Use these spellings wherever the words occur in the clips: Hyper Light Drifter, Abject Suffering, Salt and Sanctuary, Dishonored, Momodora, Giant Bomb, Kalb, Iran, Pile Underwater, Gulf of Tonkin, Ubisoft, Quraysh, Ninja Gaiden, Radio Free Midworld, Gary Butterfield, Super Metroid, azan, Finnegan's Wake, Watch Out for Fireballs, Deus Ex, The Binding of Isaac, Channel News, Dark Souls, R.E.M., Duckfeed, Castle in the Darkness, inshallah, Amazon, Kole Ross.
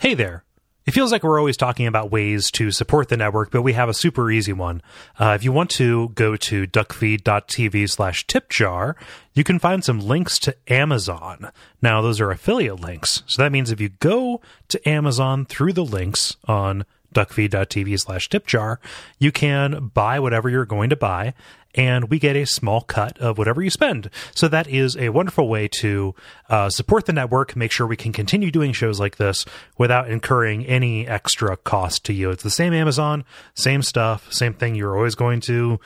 Hey there. It feels like we're always talking about ways to support the network, but we have a super easy one. If you want to go to duckfeed.tv/tipjar, you can find some links to Amazon. Now, those are affiliate links. So that means if you go to Amazon through the links on duckfeed.tv/tipjar, you can buy whatever you're going to buy, and we get a small cut of whatever you spend. So that is a wonderful way to support the network, make sure we can continue doing shows like this without incurring any extra cost to you. It's the same Amazon, same stuff, same thing you're always going to,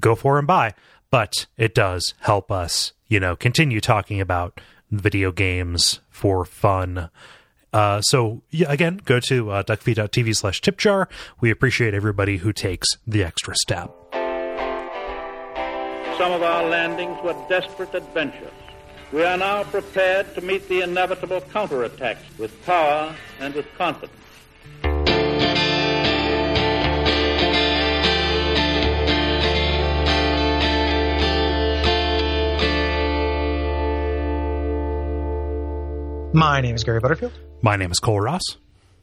go for and buy. But it does help us, continue talking about video games for fun. Again, go to duckfeed.tv/tipjar. We appreciate everybody who takes the extra step. Some of our landings were desperate adventures. We are now prepared to meet the inevitable counterattacks with power and with confidence. My name is Gary Butterfield. My name is Kole Ross.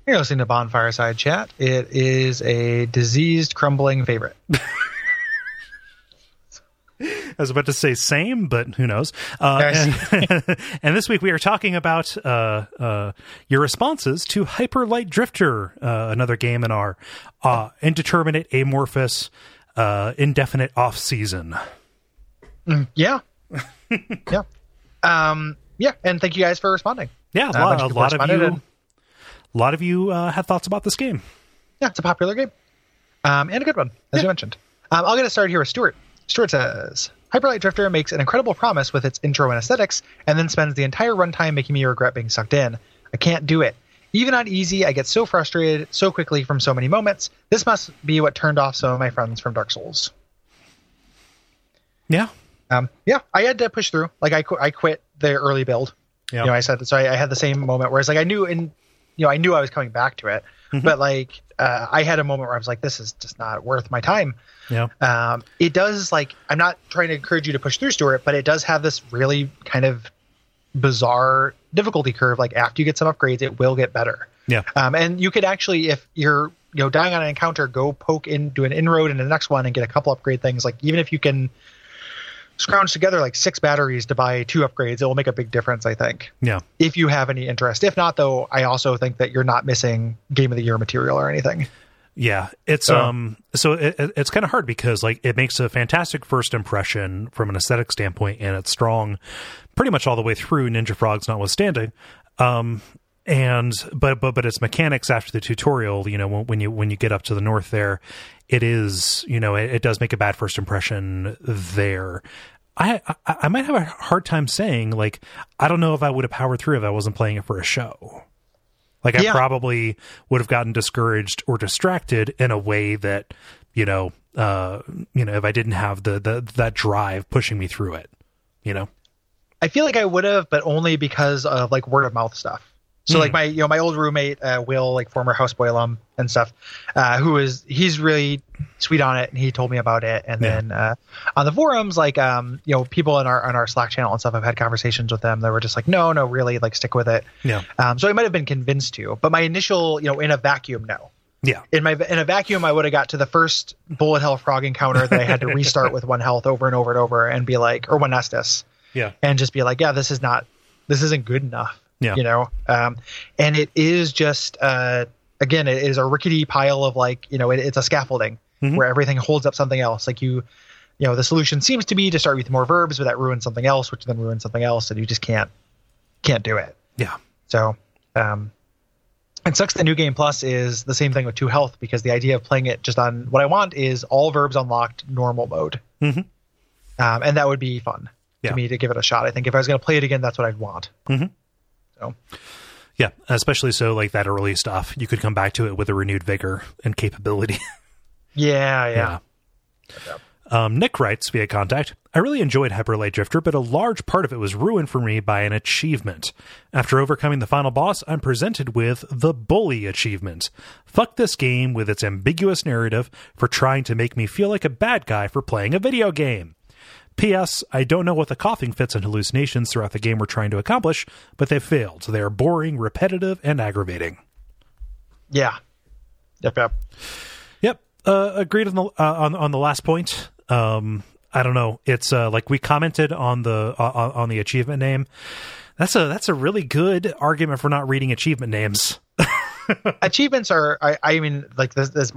You're listening to Bonfireside Chat. It is a diseased, crumbling favorite. I was about to say same, but who knows? And this week we are talking about your responses to Hyper Light Drifter, another game in our indeterminate, amorphous, indefinite off-season. Yeah, and thank you guys for responding. Yeah, a lot of you had thoughts about this game. Yeah, it's a popular game and a good one, as you mentioned. I'll get us started here with Stuart. Stuart says, Hyper Light Drifter makes an incredible promise with its intro and aesthetics, and then spends the entire runtime making me regret being sucked in. I can't do it. Even on easy, I get so frustrated so quickly from so many moments. This must be what turned off some of my friends from Dark Souls. Yeah. I had to push through. Like, I quit the early build. Yep. I said, so I had the same moment where it's like, I knew I was coming back to it, but I had a moment where I was like, this is just not worth my time. Yeah. It does, I'm not trying to encourage you to push through, Stuart, but it does have this really kind of bizarre difficulty curve. Like, after you get some upgrades, it will get better. Yeah. And you could actually, if you're, dying on an encounter, go poke in, do an inroad into the next one and get a couple upgrade things. Like, even if you can scrounge together like 6 batteries to buy 2 upgrades, it will make a big difference, I think. Yeah. If you have any interest. If not, though, I also think that you're not missing Game of the Year material or anything. Yeah, it's it's kind of hard because it makes a fantastic first impression from an aesthetic standpoint, and it's strong pretty much all the way through, Ninja Frogs notwithstanding. But its mechanics after the tutorial, when you get up to the north there, it is, it does make a bad first impression there. I might have a hard time saying, I don't know if I would have powered through if I wasn't playing it for a show. I probably would have gotten discouraged or distracted in a way that, if I didn't have that drive pushing me through it, I feel like I would have, but only because of word of mouth stuff. So my old roommate, Will, former houseboy alum and stuff, he's really sweet on it. And he told me about it. And then on the forums, people in our Slack channel and stuff, I've had conversations with them that were just no, really, stick with it. Yeah. So I might have been convinced to, but my initial, in a vacuum, no. Yeah. In a vacuum, I would have got to the first bullet hell frog encounter that I had to restart with 1 health over and over and over and be or 1 Estus. Yeah. And just be this isn't good enough. Yeah. And it is just, again, it is a rickety pile of it's a scaffolding where everything holds up something else. The solution seems to be to start with more verbs, but that ruins something else, which then ruins something else. And you just can't do it. Yeah. So, it sucks that New Game Plus is the same thing with 2 health, because the idea of playing it just on what I want is all verbs unlocked, normal mode. Mm-hmm. And that would be fun to me to give it a shot. I think if I was going to play it again, that's what I'd want. Mm-hmm. So. Yeah, especially so that early stuff, you could come back to it with a renewed vigor and capability. Yeah. Nick writes via contact, I really enjoyed Hyper Light Drifter, but a large part of it was ruined for me by an achievement. After overcoming the final boss, I'm presented with the Bully achievement. Fuck this game with its ambiguous narrative for trying to make me feel like a bad guy for playing a video game. P.S. I don't know what the coughing fits and hallucinations throughout the game were trying to accomplish, but they've failed. They are boring, repetitive, and aggravating. Yeah. Yep. Agreed on the last point. I don't know. It's like we commented on the achievement name. That's a really good argument for not reading achievement names. Achievements are, I mean, like this is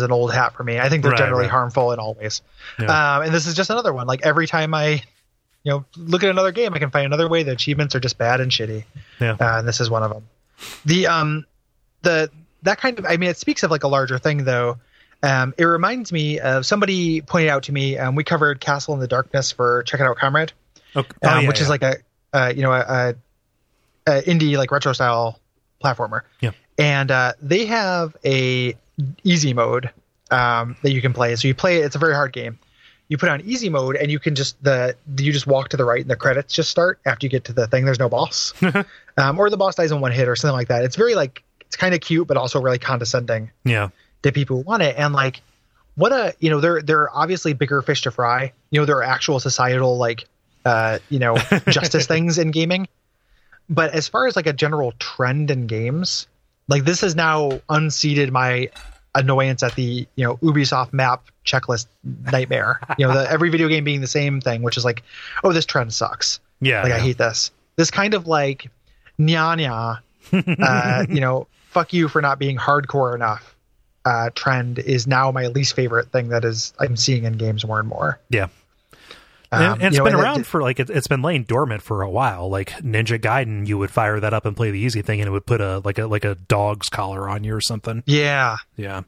an old hat for me. I think they're generally harmful in all ways. Yeah. And this is just another one. Like every time I, look at another game, I can find another way the achievements are just bad and shitty. Yeah. And this is one of them. It speaks of like a larger thing though. It reminds me of somebody pointed out to me, we covered Castle in the Darkness for Check It Out Comrade, which is like a indie, like retro style platformer. Yeah. And they have a easy mode that you can play. So you play it. It's a very hard game. You put on easy mode and you can just walk to the right and the credits just start after you get to the thing. There's no boss or the boss dies in one hit or something like that. It's very like, it's kind of cute, but also really condescending. Yeah. To people who want it. And like, there are obviously bigger fish to fry. There are actual societal, justice things in gaming. But as far as like a general trend in games, like this has now unseated my annoyance at the, Ubisoft map checklist nightmare, every video game being the same thing, which is like, oh, this trend sucks. Yeah. I hate this. This kind of like nya, fuck you for not being hardcore enough trend is now my least favorite thing that is I'm seeing in games more and more. Yeah. And it's been around for it's been laying dormant for a while. Like Ninja Gaiden, you would fire that up and play the easy thing, and it would put a dog's collar on you or something. Yeah. It's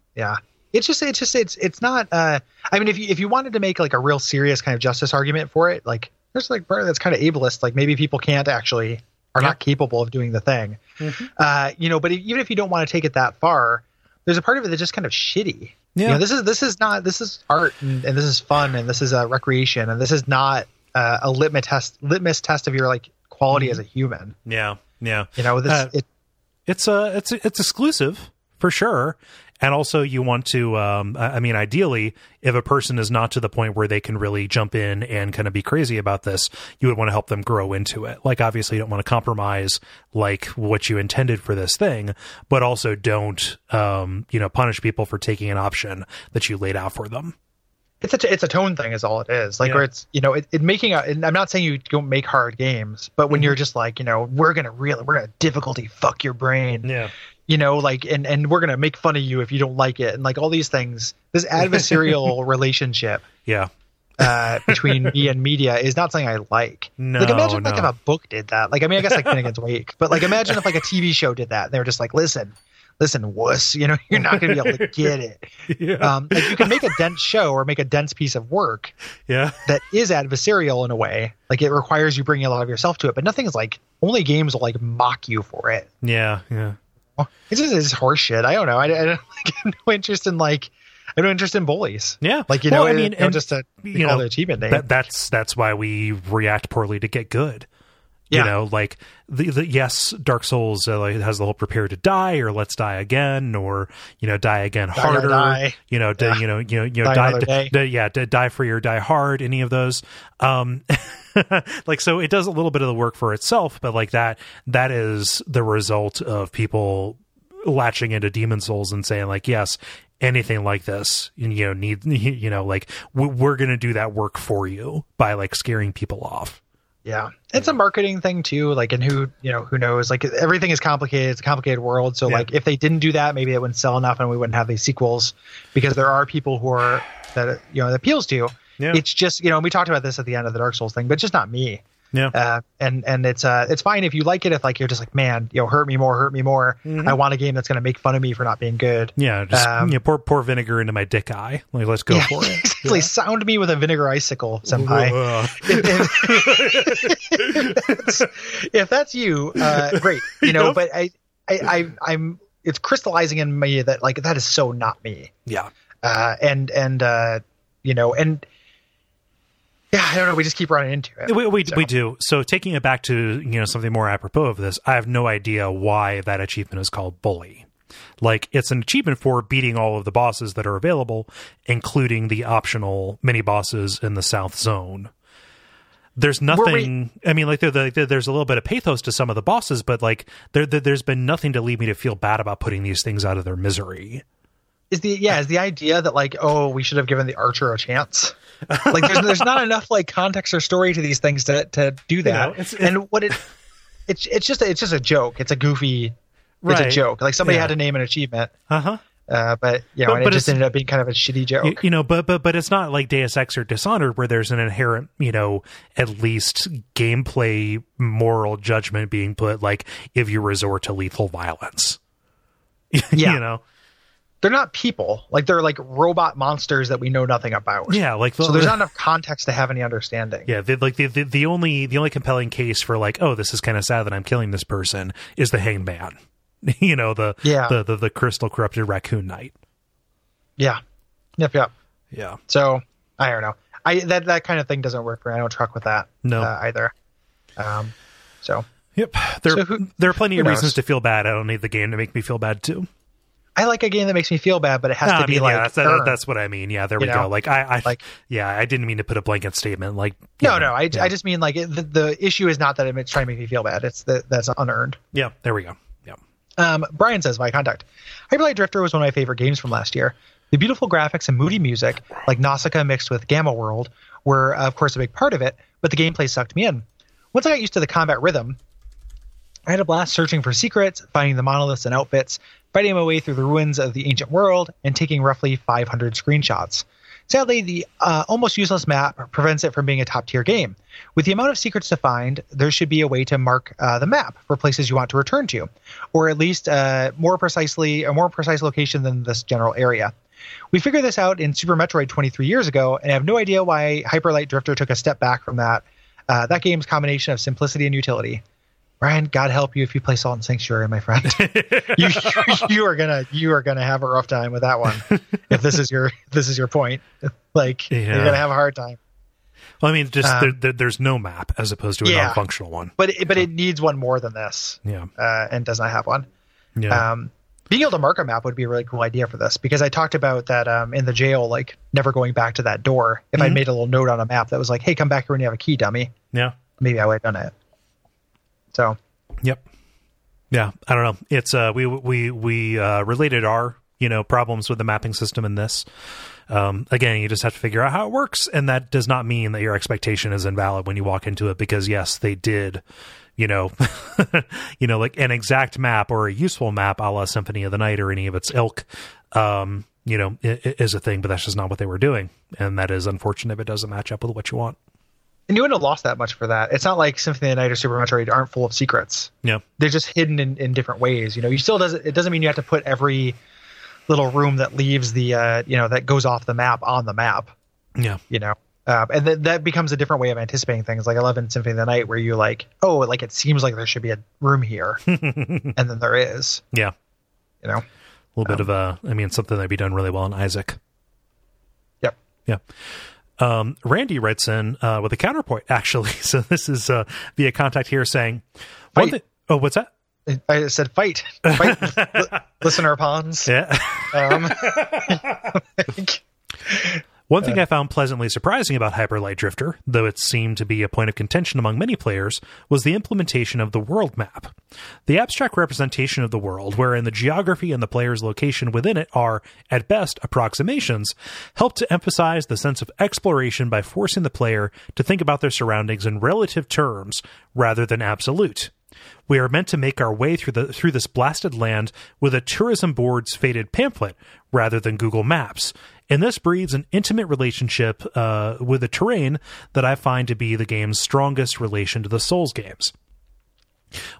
not. I mean, if you wanted to make like a real serious kind of justice argument for it, like there's like part of that's kind of ableist. Like maybe people can't actually are not capable of doing the thing. Mm-hmm. But even if you don't want to take it that far, there's a part of it that's just kind of shitty. Yeah. This is art and this is fun and this is a recreation and this is not a litmus test of your like quality as a human. Yeah. Yeah. It's exclusive for sure. And also you want to, ideally if a person is not to the point where they can really jump in and kind of be crazy about this, you would want to help them grow into it. Like, obviously you don't want to compromise like what you intended for this thing, but also don't, punish people for taking an option that you laid out for them. It's a tone thing is all it is. Like, or it's, and I'm not saying you don't make hard games, but when you're just like, we're going to difficulty fuck your brain. Yeah. And we're going to make fun of you if you don't like it. And like all these things, this adversarial relationship between me and media is not something I like. Imagine if a book did that. I guess like Finnegan's Wake, but like, imagine if like a TV show did that. And they were just like, listen, wuss, you're not going to be able to get it. Yeah. You can make a dense show or make a dense piece of work that is adversarial in a way. Like it requires you bringing a lot of yourself to it, but nothing is like only games will like mock you for it. Yeah. Yeah. It's horseshit. I don't know. I have no interest in bullies. Yeah. The achievement name. That's why we react poorly to get good. Yeah. Yes, Dark Souls has the whole prepare to die or let's die again or, die again harder, die free or die hard, any of those. So it does a little bit of the work for itself, but like that is the result of people latching into Demon Souls and saying like, yes, anything like this, we're going to do that work for you by like scaring people off. Yeah. It's a marketing thing too. And who knows, like everything is complicated. It's a complicated world. So if they didn't do that, maybe it wouldn't sell enough and we wouldn't have these sequels because there are people that appeals to. Yeah. It's just, we talked about this at the end of the Dark Souls thing, but just not me. Yeah. And it's fine if you like it, if like, you're just like, man, hurt me more. Mm-hmm. I want a game that's going to make fun of me for not being good. Yeah. Just pour vinegar into my dick eye. Like, let's go for it. Exactly. Yeah. Sound me with a vinegar icicle, senpai. If that's you, great. But I'm it's crystallizing in me that like, that is so not me. Yeah. Yeah, I don't know. We just keep running into it. We do. So taking it back to, something more apropos of this, I have no idea why that achievement is called Bully. Like, it's an achievement for beating all of the bosses that are available, including the optional mini bosses in the South Zone. there's nothing. I mean, like, there's a little bit of pathos to some of the bosses, but like there's been nothing to lead me to feel bad about putting these things out of their misery. Is the idea that like, oh, we should have given the archer a chance? Like, there's not enough like context or story to these things to do that. You know, it's just a joke. It's a goofy. Right. It's a joke. Like somebody had to name an achievement. Uh-huh. But yeah, you know, it just ended up being kind of a shitty joke. You know, but it's not like Deus Ex or Dishonored where there's an inherent, you know, at least gameplay moral judgment being put, like if you resort to lethal violence. Yeah. You know. They're not people. Like they're like robot monsters that we know nothing about. Yeah, like so there's not enough context to have any understanding. Yeah, the only compelling case for like, oh, this is kind of sad that I'm killing this person is the hanged man. You know, the crystal corrupted raccoon knight. Yeah. Yep. Yeah. So I don't know. That kind of thing doesn't work for me. I don't truck with that. No. Either. So. Yep. There are plenty of reasons to feel bad. I don't need the game to make me feel bad too. I like a game that makes me feel bad, but it has to be like... Yeah, that's what I mean. Yeah, there we go. Like, I didn't mean to put a blanket statement. Like, no. I just mean like the issue is not that it's trying to make me feel bad. It's that's unearned. Yeah, there we go. Yeah. Brian says, my contact. Hyper Light Drifter was one of my favorite games from last year. The beautiful graphics and moody music, like Nausicaa mixed with Gamma World, were, of course, a big part of it, but the gameplay sucked me in. Once I got used to the combat rhythm, I had a blast searching for secrets, finding the monoliths and outfits, fighting my way through the ruins of the ancient world, and taking roughly 500 screenshots. Sadly, the almost useless map prevents it from being a top-tier game. With the amount of secrets to find, there should be a way to mark the map for places you want to return to, or at least a more precise location than this general area. We figured this out in Super Metroid 23 years ago, and I have no idea why Hyper Light Drifter took a step back from that. That game's combination of simplicity and utility. Brian, God help you if you play Salt and Sanctuary, my friend. you are gonna have a rough time with that one. If this is your point, like you're gonna have a hard time. Well, I mean, just there's no map as opposed to a non-functional one. But it needs one more than this. Yeah, and does not have one. Yeah. Being able to mark a map would be a really cool idea for this, because I talked about that in the jail, like never going back to that door. If I made a little note on a map that was like, "Hey, come back here when you have a key, dummy." Yeah. Maybe I would have done it. So, yep. Yeah. I don't know. It's, we related our, you know, problems with the mapping system in this. Again, you just have to figure out how it works. And that does not mean that your expectation is invalid when you walk into it, because yes, they did, you know, you know, like an exact map or a useful map, a la Symphony of the Night or any of its ilk, you know, is a thing, but that's just not what they were doing. And that is unfortunate if it doesn't match up with what you want. And you wouldn't have lost that much for that. It's not like Symphony of the Night or Super Metroid aren't full of secrets. Yeah, they're just hidden in different ways. You know, it doesn't mean you have to put every little room that leaves the you know, that goes off the map on the map. Yeah, you know, and that becomes a different way of anticipating things. Like I love in Symphony of the Night where you like, oh, like it seems like there should be a room here, and then there is. Yeah, you know, a little bit of a. I mean, something that'd be done really well in Isaac. Yep. Yeah. Randy writes in with a counterpoint, actually. So this is via contact here saying, what's that? I said fight, listener pawns. Yeah. One thing I found pleasantly surprising about Hyper Light Drifter, though it seemed to be a point of contention among many players, was the implementation of the world map. The abstract representation of the world, wherein the geography and the player's location within it are, at best, approximations, helped to emphasize the sense of exploration by forcing the player to think about their surroundings in relative terms rather than absolute. We are meant to make our way through this blasted land with a tourism board's faded pamphlet rather than Google Maps, and this breeds an intimate relationship with the terrain that I find to be the game's strongest relation to the Souls games.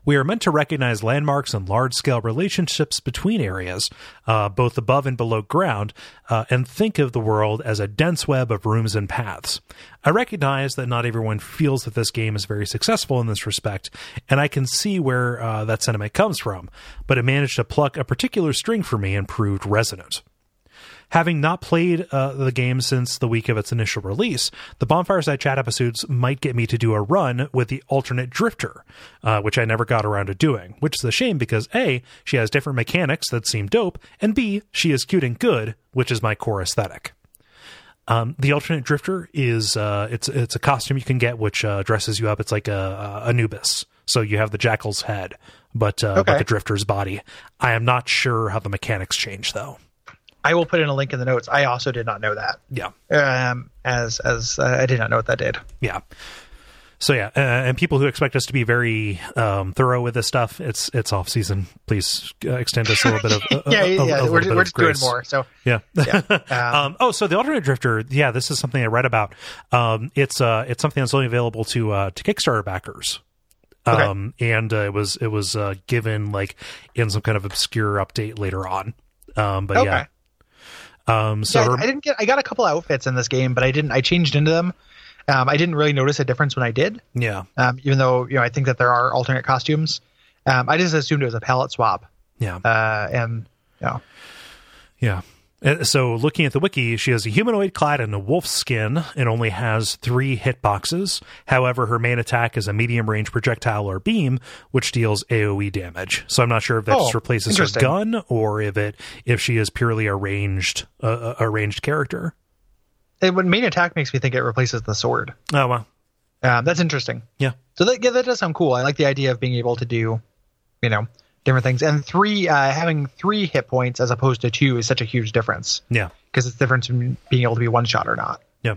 We are meant to recognize landmarks and large-scale relationships between areas, both above and below ground, and think of the world as a dense web of rooms and paths. I recognize that not everyone feels that this game is very successful in this respect, and I can see where that sentiment comes from, but it managed to pluck a particular string for me and proved resonant. Having not played the game since the week of its initial release, the Bonfireside Chat episodes might get me to do a run with the alternate Drifter, which I never got around to doing, which is a shame because A, she has different mechanics that seem dope, and B, she is cute and good, which is my core aesthetic. The alternate drifter is it's a costume you can get which dresses you up. It's like a Anubis, so you have the Jackal's head, but the drifter's body. I am not sure how the mechanics change though. I will put in a link in the notes. I also did not know that. Yeah. As I did not know what that did. Yeah. So yeah, and people who expect us to be very thorough with this stuff, it's off season. Please extend us a little bit of we're just doing more. So yeah. So the alternate drifter, yeah, this is something I read about. It's something that's only available to Kickstarter backers. It was given like in some kind of obscure update later on. I got a couple outfits in this game, but I changed into them. I didn't really notice a difference when I did. Yeah. Even though, I think that there are alternate costumes. I just assumed it was a palette swap. Yeah. So looking at the wiki, she is a humanoid clad in a wolf skin and only has 3 hitboxes. However, her main attack is a medium-range projectile or beam, which deals AoE damage. So I'm not sure if that just replaces her gun or if she is purely a ranged character. Main attack makes me think it replaces the sword. Oh, wow. That's interesting. Yeah. So that does sound cool. I like the idea of being able to do, different things. And having 3 hit points as opposed to 2 is such a huge difference. Yeah. Because it's the difference in being able to be one shot or not. Yeah.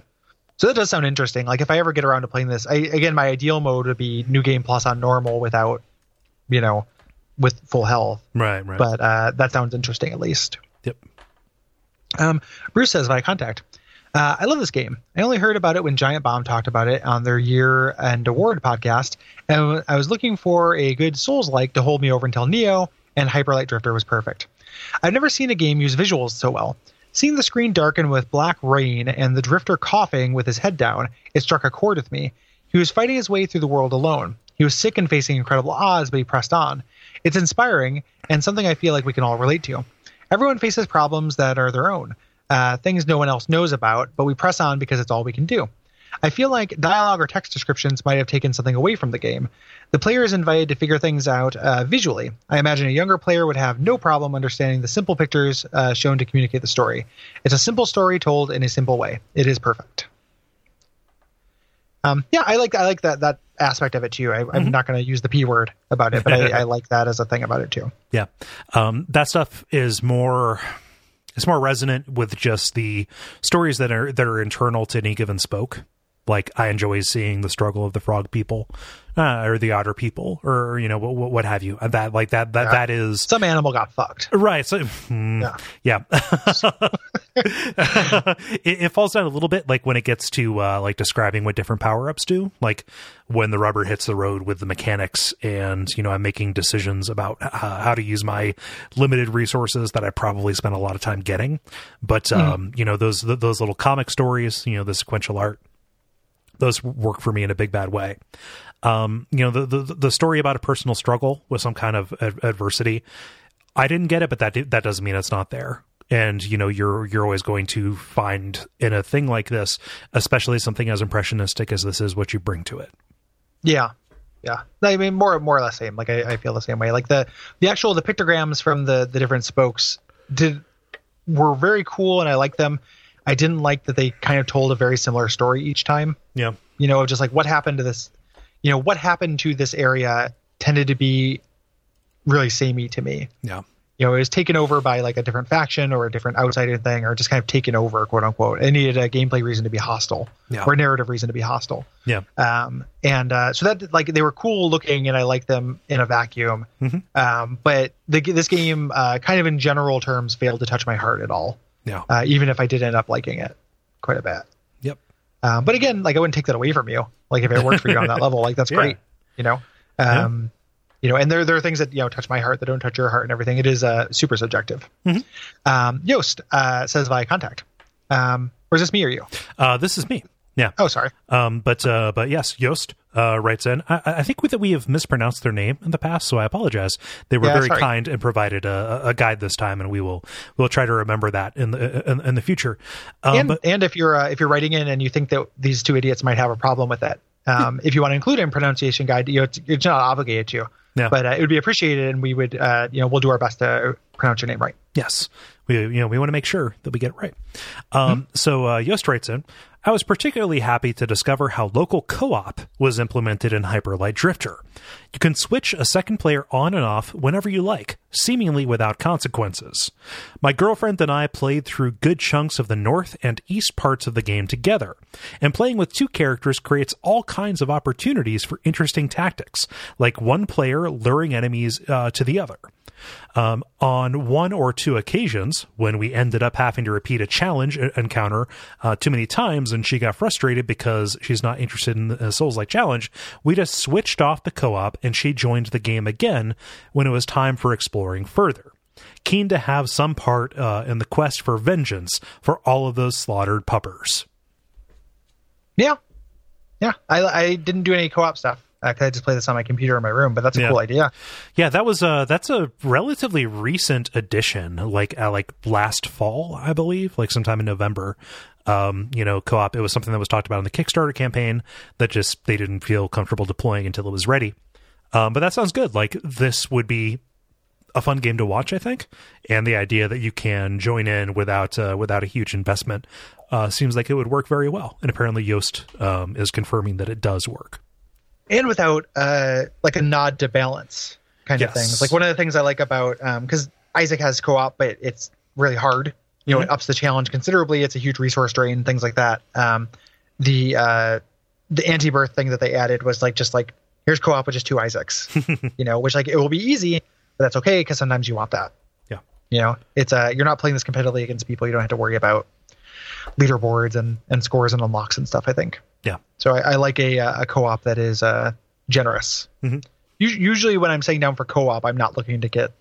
So that does sound interesting. Like if I ever get around to playing this, my ideal mode would be New Game Plus on normal without, with full health. Right. But that sounds interesting at least. Yep. Bruce says via contact. I love this game. I only heard about it when Giant Bomb talked about it on their year-end award podcast, and I was looking for a good Souls-like to hold me over until Neo, and Hyper Light Drifter was perfect. I've never seen a game use visuals so well. Seeing the screen darken with black rain and the drifter coughing with his head down, it struck a chord with me. He was fighting his way through the world alone. He was sick and facing incredible odds, but he pressed on. It's inspiring, and something I feel like we can all relate to. Everyone faces problems that are their own. Things no one else knows about, but we press on because it's all we can do. I feel like dialogue or text descriptions might have taken something away from the game. The player is invited to figure things out visually. I imagine a younger player would have no problem understanding the simple pictures shown to communicate the story. It's a simple story told in a simple way. It is perfect. I like that aspect of it too. I'm not going to use the P word about it, but I like that as a thing about it too. Yeah. That stuff is more... It's more resonant with just the stories that are internal to any given spoke. Like I enjoy seeing the struggle of the frog people or the otter people or, what have you. That is some animal got fucked. Right. So, it falls down a little bit. Like when it gets to describing what different power-ups do, like when the rubber hits the road with the mechanics and, I'm making decisions about how to use my limited resources that I probably spent a lot of time getting. But, those little comic stories, the sequential art, those work for me in a big bad way. The story about a personal struggle with some kind of adversity, I didn't get it, but that doesn't mean it's not there. And you're always going to find in a thing like this, especially something as impressionistic as this is, what you bring to it. Yeah. I mean, more or less same. Like I feel the same way. Like the pictograms from the different spokes were very cool, and I like them. I didn't like that they kind of told a very similar story each time. Yeah. Just like what happened to this area tended to be really samey to me. Yeah. It was taken over by like a different faction or a different outsider thing, or just kind of taken over, quote unquote. It needed a gameplay reason to be hostile or a narrative reason to be hostile. Yeah. So that like, they were cool looking and I liked them in a vacuum. Mm-hmm. But this game kind of in general terms failed to touch my heart at all. Yeah. Even if I did end up liking it quite a bit. Yep. But again, like I wouldn't take that away from you. Like if it worked for you on that level, like that's great. And there are things that touch my heart that don't touch your heart and everything. It is super subjective. Mm-hmm. Yoast says via contact. Or is this me or you? This is me. Yeah. Oh, sorry. But yes, Yoast writes in. I think that we have mispronounced their name in the past, so I apologize. They were very kind and provided a guide this time, and we'll try to remember that in the future. And if you're writing in and you think that these two idiots might have a problem with that, If you want to include it in pronunciation guide, it's not obligated to. No. But it would be appreciated, and we would, we'll do our best to pronounce your name right. Yes. We want to make sure that we get it right. So Yost writes in, I was particularly happy to discover how local co-op was implemented in Hyper Light Drifter. You can switch a second player on and off whenever you like, seemingly without consequences. My girlfriend and I played through good chunks of the north and east parts of the game together, and playing with two characters creates all kinds of opportunities for interesting tactics, like one player luring enemies to the other. On one or two occasions, when we ended up having to repeat a challenge encounter too many times and she got frustrated because she's not interested in the Souls-like challenge, we just switched off the co-op and she joined the game again when it was time for exploring further. Keen to have some part in the quest for vengeance for all of those slaughtered puppers. Yeah. I didn't do any co-op stuff. I just play this on my computer in my room, but that's a cool idea. Yeah, that's a relatively recent addition, like last fall, I believe, like sometime in November. Co-op, it was something that was talked about in the Kickstarter campaign that just they didn't feel comfortable deploying until it was ready. But that sounds good. Like this would be a fun game to watch, I think. And the idea that you can join in without a huge investment seems like it would work very well. And apparently Yost is confirming that it does work. And without like a nod to balance kind of thing. It's like one of the things I like about because Isaac has co-op, but it's really hard. It ups the challenge considerably. It's a huge resource drain, things like that. The anti-birth thing that they added was like here's co-op with just two Isaacs, which like it will be easy, but that's okay because sometimes you want that. Yeah, it's you're not playing this competitively against people. You don't have to worry about leaderboards and scores and unlocks and stuff. I think. Yeah. So I like a co-op that is generous. Mm-hmm. Usually when I'm sitting down for co-op, I'm not looking to get,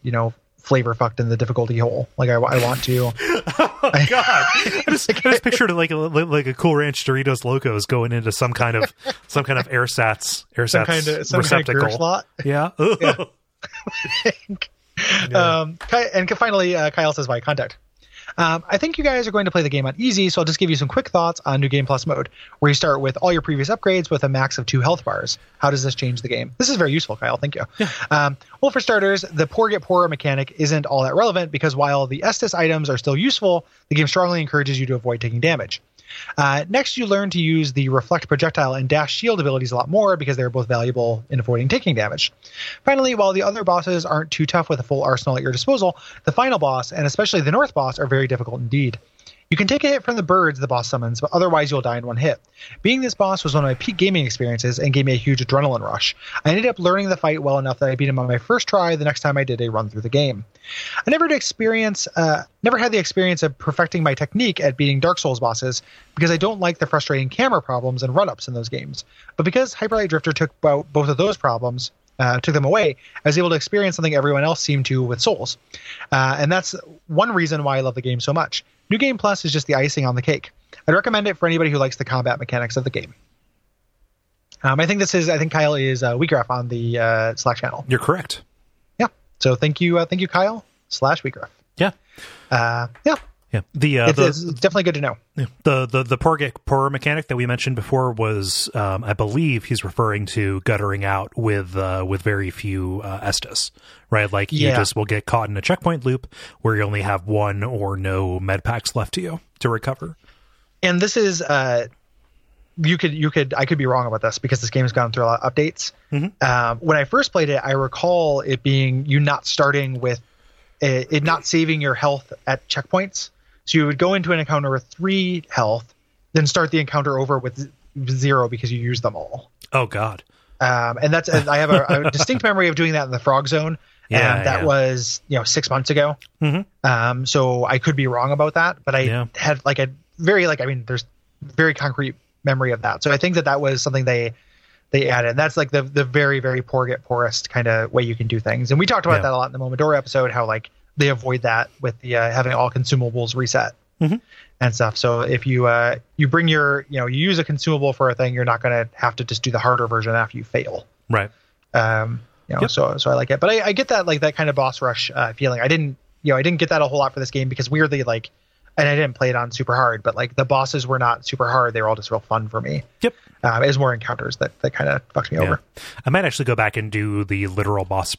flavor fucked in the difficulty hole. Like I want to. Oh, God. I just pictured it like a Cool Ranch Doritos Locos going into some kind of airsats receptacle. Kind of slot. Yeah. And finally, Kyle says, "Why contact?" I think you guys are going to play the game on easy, so I'll just give you some quick thoughts on New Game Plus mode, where you start with all your previous upgrades with a max of 2 health bars. How does this change the game? This is very useful, Kyle. Thank you. Yeah. Well, for starters, the poor get poorer mechanic isn't all that relevant because while the Estus items are still useful, the game strongly encourages you to avoid taking damage. Next, you learn to use the Reflect Projectile and Dash Shield abilities a lot more because they're both valuable in avoiding taking damage. Finally, while the other bosses aren't too tough with a full arsenal at your disposal, the final boss, and especially the North boss, are very difficult indeed. You can take a hit from the birds the boss summons, but otherwise you'll die in one hit. Being this boss was one of my peak gaming experiences and gave me a huge adrenaline rush. I ended up learning the fight well enough that I beat him on my first try the next time I did a run through the game. I never had the experience of perfecting my technique at beating Dark Souls bosses because I don't like the frustrating camera problems and run-ups in those games. But because Hyper Light Drifter took out both of those problems, took them away, I was able to experience something everyone else seemed to with Souls. And that's one reason why I love the game so much. New Game Plus is just the icing on the cake. I'd recommend it for anybody who likes the combat mechanics of the game. I think Kyle is WeGraph on the Slack channel. You're correct. Yeah. So thank you, Kyle /WeGraph. Yeah. Yeah. It's definitely good to know. The poor mechanic that we mentioned before was, I believe, he's referring to guttering out with very few Estus, right? Like you just will get caught in a checkpoint loop where you only have one or no med packs left to you to recover. And this is I could be wrong about this because this game has gone through a lot of updates. Mm-hmm. When I first played it, I recall it being you not starting with it not saving your health at checkpoints. So you would go into an encounter with 3 health, then start the encounter over with 0 because you used them all. Oh, God. And that's I have a distinct memory of doing that in the Frog Zone. Yeah, and that was 6 months ago. Mm-hmm. So I could be wrong about that, but I had like a very there's very concrete memory of that. So I think that was something they added. And that's like the very, very poor get poorest kind of way you can do things. And we talked about that a lot in the Momodora episode, how like they avoid that with the having all consumables reset and stuff. So if you you bring your you use a consumable for a thing, you're not going to have to just do the harder version after you fail, right? So I like it, but I get that kind of boss rush feeling. I didn't get that a whole lot for this game because weirdly and I didn't play it on super hard, but like the bosses were not super hard. They were all just real fun for me. Yep. It was more encounters that kind of fucked me over. I might actually go back and do the literal boss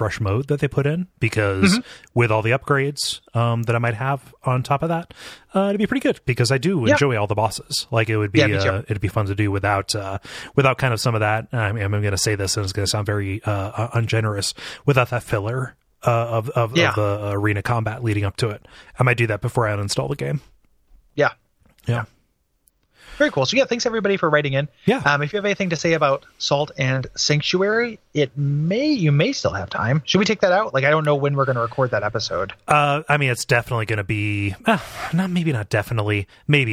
rush mode that they put in, because with all the upgrades that I might have on top of that, it'd be pretty good, because I do enjoy all the bosses. Like it would be, it'd be fun to do without kind of some of that. I'm going to say this and it's going to sound very ungenerous, without that filler of the arena combat leading up to it. I might do that before I uninstall the game. Yeah. Very cool. So thanks everybody for writing in. If you have anything to say about Salt and Sanctuary, you may still have time. Should we take that out? Like, I don't know when we're going to record that episode. I mean, it's definitely going to be maybe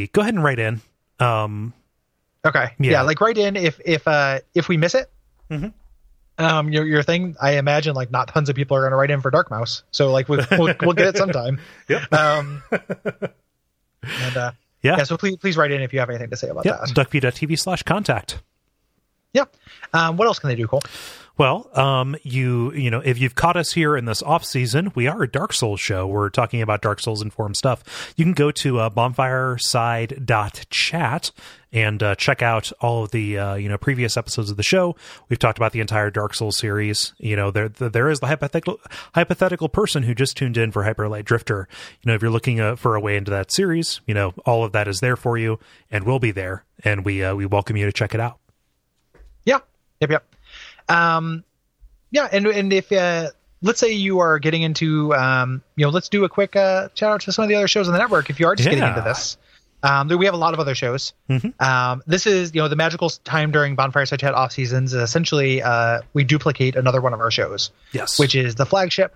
go ahead and write in. Okay. Yeah. Like write in if we miss it. Your thing, I imagine, like, not tons of people are going to write in for Dark Mouse, so like we'll get it sometime. So please write in if you have anything to say about that. duckfeed.tv/contact. What else can they do, Cole? Well, you know, if you've caught us here in this off season, we are a Dark Souls show. We're talking about Dark Souls informed stuff. You can go to bonfireside.chat and check out all of the previous episodes of the show. We've talked about the entire Dark Souls series. You know, there is the hypothetical person who just tuned in for Hyper Light Drifter. You know, if you're looking for a way into that series, you know, all of that is there for you, and we'll be there, and we welcome you to check it out. And if let's say you are getting into let's do a quick shout out to some of the other shows on the network. If you are just getting into this, we have a lot of other shows. This is the magical time during Bonfireside Chat off seasons. Essentially, we duplicate another one of our shows, which is the flagship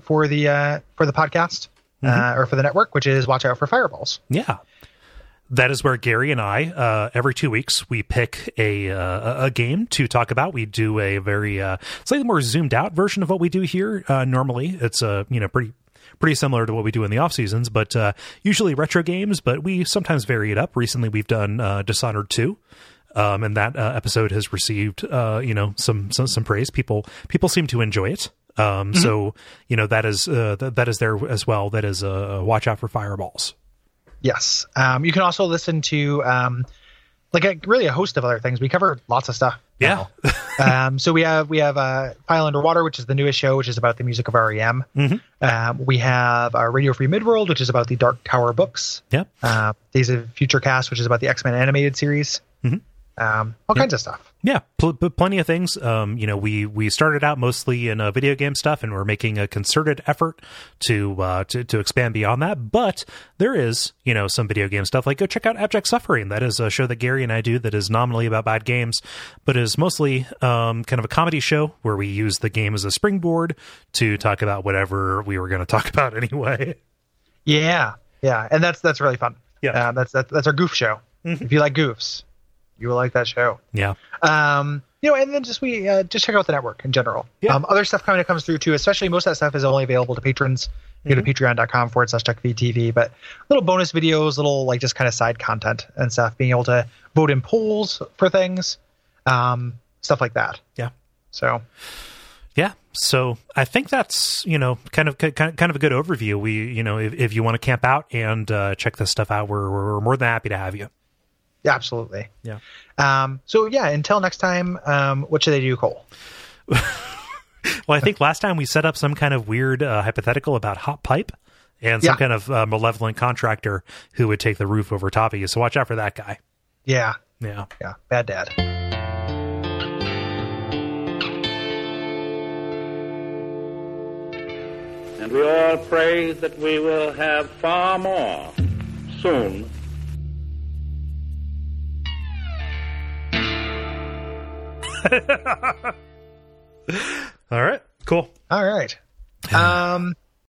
for the podcast or for the network, which is Watch Out for Fireballs. That is where Gary and I, every 2 weeks, we pick a game to talk about. We do a very slightly more zoomed out version of what we do here. Normally, it's pretty similar to what we do in the off seasons, but usually retro games. But we sometimes vary it up. Recently, we've done Dishonored 2. And that episode has received some praise. People seem to enjoy it. So that is that is there as well. That is Watch Out for Fireballs. Yes. You can also listen to really a host of other things. We cover lots of stuff. So we have Pile Underwater, which is the newest show, which is about the music of R.E.M. We have Radio Free Midworld, which is about the Dark Tower books. Days of Future Cast, which is about the X-Men animated series. All kinds of stuff. Plenty of things. We started out mostly in video game stuff, and we're making a concerted effort to expand beyond that. But there is some video game stuff. Like, go check out Abject Suffering. That is a show that Gary and I do that is nominally about bad games, but is mostly kind of a comedy show where we use the game as a springboard to talk about whatever we were going to talk about anyway. And that's really fun. That's our goof show. If you like goofs, you will like that show. And then just check out the network in general. Other stuff kind of comes through too, especially most of that stuff is only available to patrons. You go to patreon.com/duckfeedtv, but little bonus videos, little like just kind of side content and stuff, being able to vote in polls for things, stuff like that. So I think that's, kind of a good overview. We, if you want to camp out and check this stuff out, we're more than happy to have you. Absolutely. Until next time, what should they do, Cole? Well, I think last time we set up some kind of weird hypothetical about hot pipe and some kind of malevolent contractor who would take the roof over top of you. So watch out for that guy. Yeah. Bad dad. And we all pray that we will have far more soon. All right, cool. All right.